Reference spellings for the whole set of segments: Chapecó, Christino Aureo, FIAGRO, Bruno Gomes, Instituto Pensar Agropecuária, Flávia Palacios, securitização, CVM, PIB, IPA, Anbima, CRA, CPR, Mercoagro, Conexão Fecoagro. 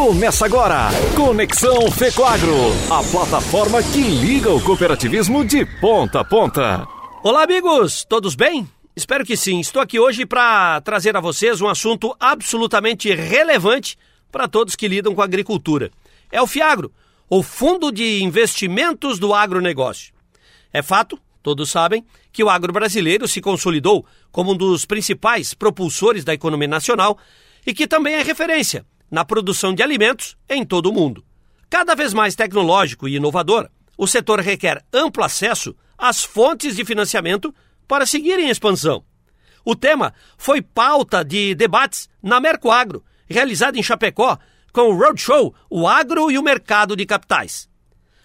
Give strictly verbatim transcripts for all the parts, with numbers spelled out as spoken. Começa agora, Conexão Fecoagro, a plataforma que liga o cooperativismo de ponta a ponta. Olá, amigos, todos bem? Espero que sim. Estou aqui hoje para trazer a vocês um assunto absolutamente relevante para todos que lidam com a agricultura. É o FIAGRO, o Fundo de Investimentos do Agronegócio. É fato, todos sabem, que o agro brasileiro se consolidou como um dos principais propulsores da economia nacional e que também é referência na produção de alimentos em todo o mundo. Cada vez mais tecnológico e inovador, o setor requer amplo acesso às fontes de financiamento para seguir em expansão. O tema foi pauta de debates na Mercoagro, realizada em Chapecó, com o Roadshow, o Agro e o Mercado de Capitais.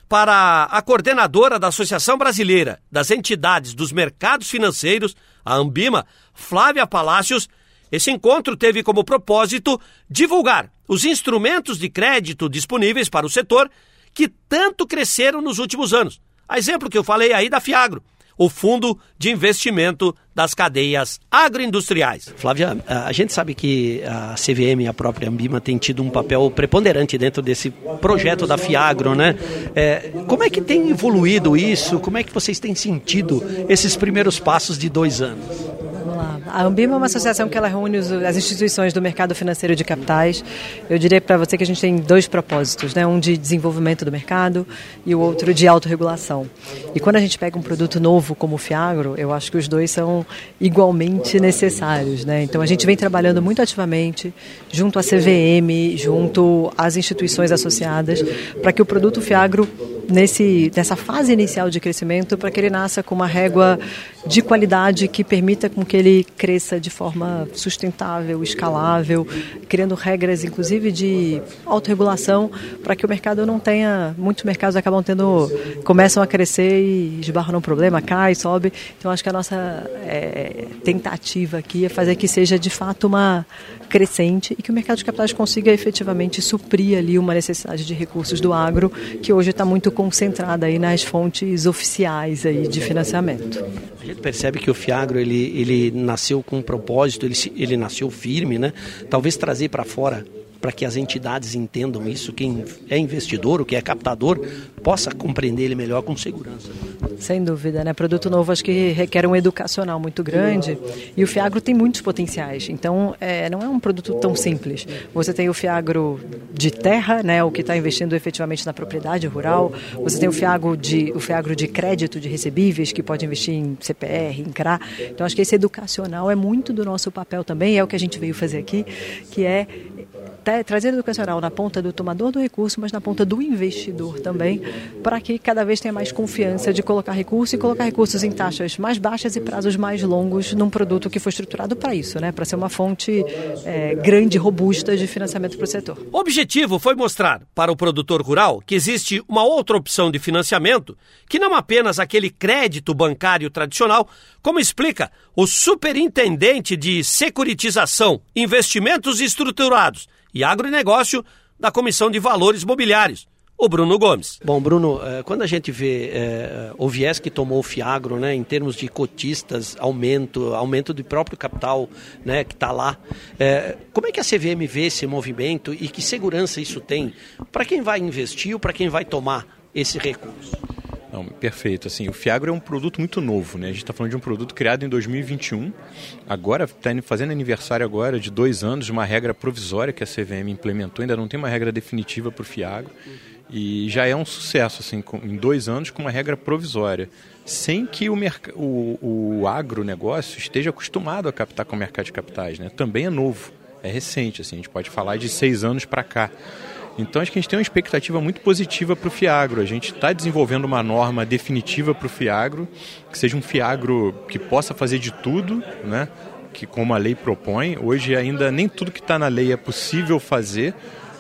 Para a coordenadora da Associação Brasileira das Entidades dos Mercados Financeiros, a Anbima, Flávia Palacios, esse encontro teve como propósito divulgar os instrumentos de crédito disponíveis para o setor que tanto cresceram nos últimos anos. A exemplo que eu falei aí da FIAGRO, o Fundo de Investimento das Cadeias Agroindustriais. Flávia, a gente sabe que a C V M e a própria Anbima têm tido um papel preponderante dentro desse projeto da FIAGRO, né? É, como é que tem evoluído isso? Como é que vocês têm sentido esses primeiros passos de dois anos? A Anbima é uma associação que ela reúne as instituições do mercado financeiro de capitais. Eu diria para você que a gente tem dois propósitos, né? Um de desenvolvimento do mercado e o outro de autorregulação. E quando a gente pega um produto novo como o FIAGRO, eu acho que os dois são igualmente necessários, né? Então a gente vem trabalhando muito ativamente junto à C V M, junto às instituições associadas, para que o produto FIAGRO, nesse, nessa fase inicial de crescimento, para que ele nasça com uma régua de qualidade que permita com que ele cresça de forma sustentável, escalável, criando regras, inclusive, de autorregulação, para que o mercado não tenha... Muitos mercados acabam tendo... Começam a crescer e esbarram num problema, cai, sobe. Então, acho que a nossa é, tentativa aqui é fazer que seja, de fato, uma crescente e que o mercado de capitais consiga, efetivamente, suprir ali uma necessidade de recursos do agro, que hoje está muito concentrada aí nas fontes oficiais aí de financiamento. A gente percebe que o FIAGRO, ele, ele nasceu com um propósito, ele, ele nasceu firme, né? Talvez trazer para fora, para que as entidades entendam isso, quem é investidor, o que é captador, possa compreender ele melhor com segurança. Sem dúvida, né? Produto novo acho que requer um educacional muito grande e o FIAGRO tem muitos potenciais, então é, não é um produto tão simples. Você tem o FIAGRO de terra, né? O que está investindo efetivamente na propriedade rural, você tem o FIAGRO de, o FIAGRO de crédito de recebíveis, que pode investir em C P R, em C R A, então acho que esse educacional é muito do nosso papel também, é o que a gente veio fazer aqui, que é trazer educacional na ponta do tomador do recurso, mas na ponta do investidor também, para que cada vez tenha mais confiança de colocar recurso e colocar recursos em taxas mais baixas e prazos mais longos num produto que foi estruturado para isso, né? Para ser uma fonte é, grande, robusta de financiamento para o setor. O objetivo foi mostrar para o produtor rural que existe uma outra opção de financiamento que não apenas aquele crédito bancário tradicional, como explica o superintendente de securitização, investimentos estruturados e agronegócio da Comissão de Valores Mobiliários, o Bruno Gomes. Bom, Bruno, quando a gente vê é, o viés que tomou o FIAGRO, né, em termos de cotistas, aumento, aumento do próprio capital, né, que está lá, é, como é que a C V M vê esse movimento e que segurança isso tem para quem vai investir ou para quem vai tomar esse recurso? Não, perfeito. Assim, o FIAGRO é um produto muito novo, né? A gente está falando de um produto criado em dois mil e vinte e um, agora está fazendo aniversário agora de dois anos, de uma regra provisória que a C V M implementou, ainda não tem uma regra definitiva para o FIAGRO, e já é um sucesso, assim, com, em dois anos com uma regra provisória, sem que o, merc... o, o agronegócio esteja acostumado a captar com o mercado de capitais, né? Também é novo, é recente, assim, a gente pode falar de seis anos para cá. Então, acho que a gente tem uma expectativa muito positiva para o FIAGRO. A gente está desenvolvendo uma norma definitiva para o FIAGRO, que seja um FIAGRO que possa fazer de tudo, né? Que, como a lei propõe. Hoje, ainda nem tudo que está na lei é possível fazer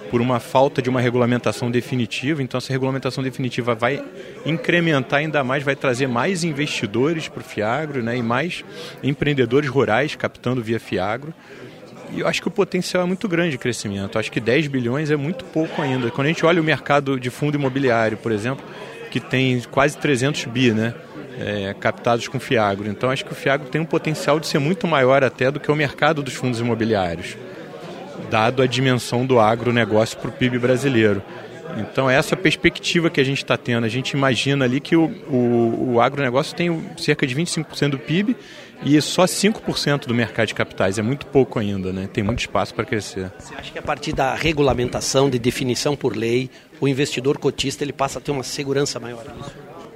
por uma falta de uma regulamentação definitiva. Então, essa regulamentação definitiva vai incrementar ainda mais, vai trazer mais investidores para o FIAGRO, né? E mais empreendedores rurais captando via FIAGRO. E eu acho que o potencial é muito grande de crescimento. Eu acho que dez bilhões é muito pouco ainda. Quando a gente olha o mercado de fundo imobiliário, por exemplo, que tem quase trezentos bi, né, é, captados com FIAGRO. Então, acho que o FIAGRO tem um potencial de ser muito maior até do que o mercado dos fundos imobiliários. dado a dimensão do agronegócio para o P I B brasileiro. Então, essa perspectiva que a gente está tendo, a gente imagina ali que o, o, o agronegócio tem cerca de vinte e cinco por cento do P I B e só cinco por cento do mercado de capitais, é muito pouco ainda, né? Tem muito espaço para crescer. Você acha que a partir da regulamentação, de definição por lei, o investidor cotista ele passa a ter uma segurança maior?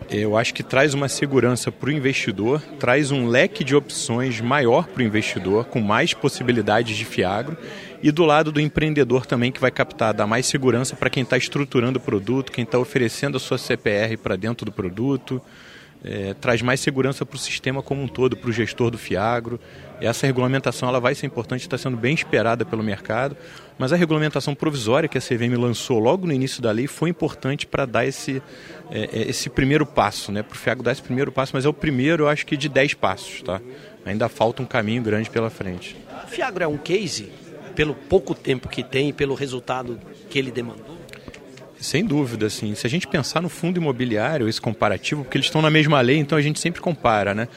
Eu acho que traz uma segurança para o investidor, traz um leque de opções maior para o investidor, com mais possibilidades de FIAGRO, e do lado do empreendedor também, que vai captar, dar mais segurança para quem está estruturando o produto, quem está oferecendo a sua C P R para dentro do produto, é, traz mais segurança para o sistema como um todo, para o gestor do FIAGRO. Essa regulamentação ela vai ser importante, está sendo bem esperada pelo mercado, mas a regulamentação provisória que a C V M lançou logo no início da lei foi importante para dar esse, é, esse primeiro passo, né? Para o FIAGRO dar esse primeiro passo, mas é o primeiro, eu acho que de dez passos, tá? Ainda falta um caminho grande pela frente. O FIAGRO é um case, pelo pouco tempo que tem e pelo resultado que ele demandou? Sem dúvida, assim. Se a gente pensar no fundo imobiliário, esse comparativo, porque eles estão na mesma lei, então a gente sempre compara, né?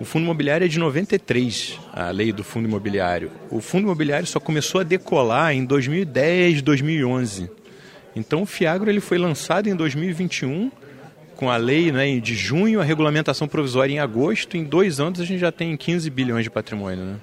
O fundo imobiliário é de noventa e três, a lei do fundo imobiliário. O fundo imobiliário só começou a decolar em dois mil e dez, dois mil e onze. Então o FIAGRO ele foi lançado em dois mil e vinte e um, com a lei, né, de junho, a regulamentação provisória em agosto. Em dois anos a gente já tem quinze bilhões de patrimônio, né?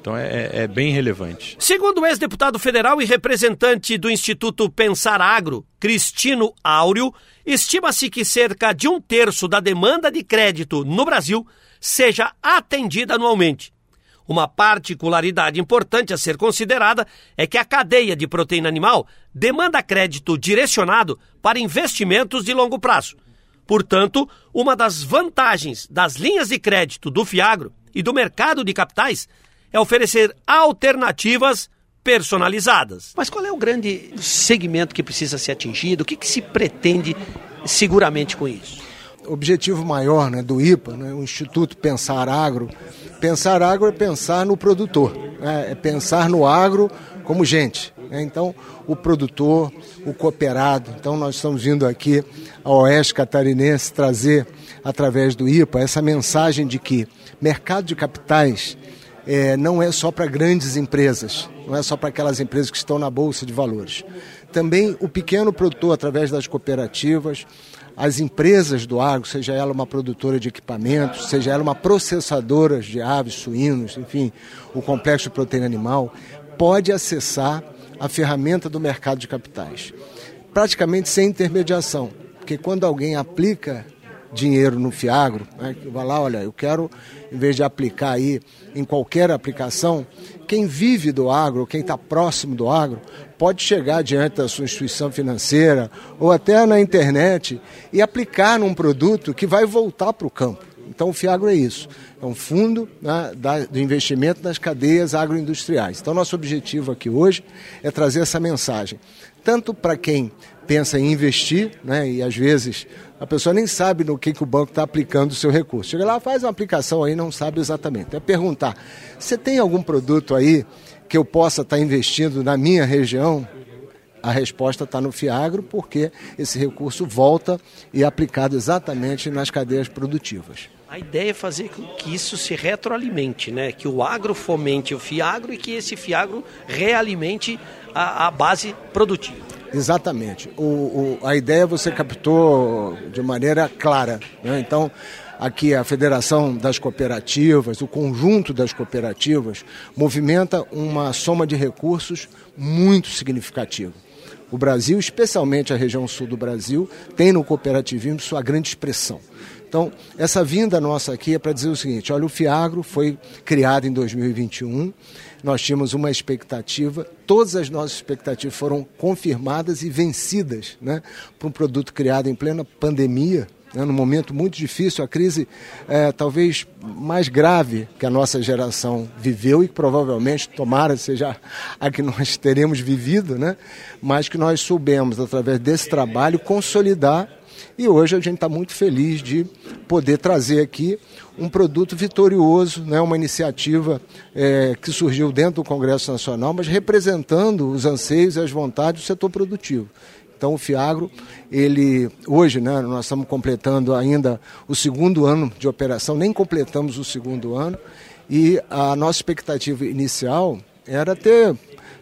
Então é, é bem relevante. Segundo o ex-deputado federal e representante do Instituto Pensar Agro, Christino Aureo, estima-se que cerca de um terço da demanda de crédito no Brasil seja atendida anualmente. Uma particularidade importante a ser considerada é que a cadeia de proteína animal demanda crédito direcionado para investimentos de longo prazo. Portanto, uma das vantagens das linhas de crédito do FIAGRO e do mercado de capitais é oferecer alternativas personalizadas. Mas qual é o grande segmento que precisa ser atingido? O que, que se pretende seguramente com isso? O objetivo maior, né, do I P A, né, o Instituto Pensar Agro, pensar agro é pensar no produtor, né, é pensar no agro como gente. Né, então, o produtor, o cooperado. Então, nós estamos vindo aqui ao Oeste Catarinense trazer, através do I P A, essa mensagem de que mercado de capitais É, não é só para grandes empresas, não é só para aquelas empresas que estão na Bolsa de Valores. Também o pequeno produtor, através das cooperativas, as empresas do agro, seja ela uma produtora de equipamentos, seja ela uma processadora de aves, suínos, enfim, o complexo de proteína animal, pode acessar a ferramenta do mercado de capitais, praticamente sem intermediação, porque quando alguém aplica dinheiro no FIAGRO, né, vai lá, olha, eu quero, em vez de aplicar aí em qualquer aplicação, quem vive do agro, quem está próximo do agro, pode chegar diante da sua instituição financeira ou até na internet e aplicar num produto que vai voltar para o campo. Então o FIAGRO é isso, é um fundo, né, do investimento nas cadeias agroindustriais. Então nosso objetivo aqui hoje é trazer essa mensagem, tanto para quem pensa em investir, né, e às vezes a pessoa nem sabe no que, que o banco está aplicando o seu recurso. Chega lá, faz uma aplicação aí, não sabe exatamente. É perguntar, você tem algum produto aí que eu possa estar tá investindo na minha região? A resposta está no FIAGRO, porque esse recurso volta e é aplicado exatamente nas cadeias produtivas. A ideia é fazer com que isso se retroalimente, né? Que o agro fomente o FIAGRO e que esse FIAGRO realimente a, a base produtiva. Exatamente. O, o, a ideia você captou de maneira clara, né? Então, aqui a Federação das Cooperativas, o conjunto das cooperativas, movimenta uma soma de recursos muito significativa. O Brasil, especialmente a região sul do Brasil, tem no cooperativismo sua grande expressão. Então, essa vinda nossa aqui é para dizer o seguinte, olha, o FIAGRO foi criado em dois mil e vinte e um, nós tínhamos uma expectativa, todas as nossas expectativas foram confirmadas e vencidas, né, por um produto criado em plena pandemia, né, num momento muito difícil, a crise é, talvez mais grave que a nossa geração viveu e que provavelmente, tomara, seja a que nós teremos vivido, né, mas que nós soubemos, através desse trabalho, consolidar. E hoje a gente está muito feliz de poder trazer aqui um produto vitorioso, né? Uma iniciativa é, que surgiu dentro do Congresso Nacional, mas representando os anseios e as vontades do setor produtivo. Então o FIAGRO, ele, hoje, né, nós estamos completando ainda o segundo ano de operação, nem completamos o segundo ano, e a nossa expectativa inicial era ter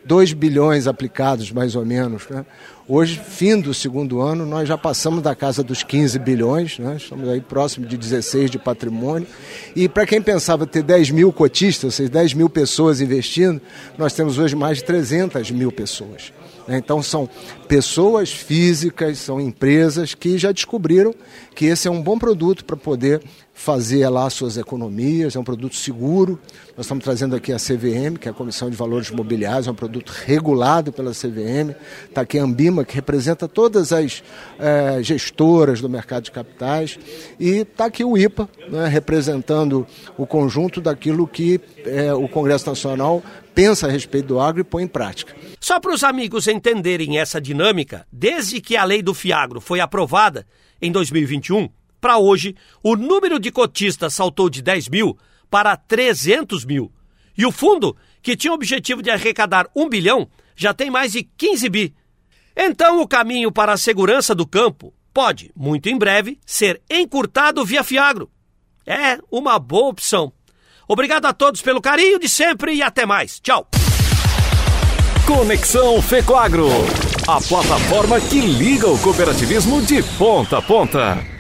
dois bilhões aplicados, mais ou menos, né? Hoje, fim do segundo ano, nós já passamos da casa dos quinze bilhões, né? Estamos aí próximo de dezesseis de patrimônio. E para quem pensava ter dez mil cotistas, ou seja, dez mil pessoas investindo, nós temos hoje mais de trezentas mil pessoas. Então, são pessoas físicas, são empresas que já descobriram que esse é um bom produto para poder fazer lá suas economias, é um produto seguro. Nós estamos trazendo aqui a C V M, que é a Comissão de Valores Mobiliários, é um produto regulado pela C V M. Está aqui a Anbima, que representa todas as é, gestoras do mercado de capitais. E está aqui o I P A, né, representando o conjunto daquilo que é, o Congresso Nacional pensa a respeito do agro e põe em prática. Só para os amigos entenderem essa dinâmica, desde que a lei do FIAGRO foi aprovada em dois mil e vinte e um, para hoje, o número de cotistas saltou de dez mil para trezentos mil. E o fundo, que tinha o objetivo de arrecadar um bilhão, já tem mais de quinze bi. Então, o caminho para a segurança do campo pode, muito em breve, ser encurtado via FIAGRO. É uma boa opção. Obrigado a todos pelo carinho de sempre e até mais. Tchau. Conexão Fecoagro, a plataforma que liga o cooperativismo de ponta a ponta.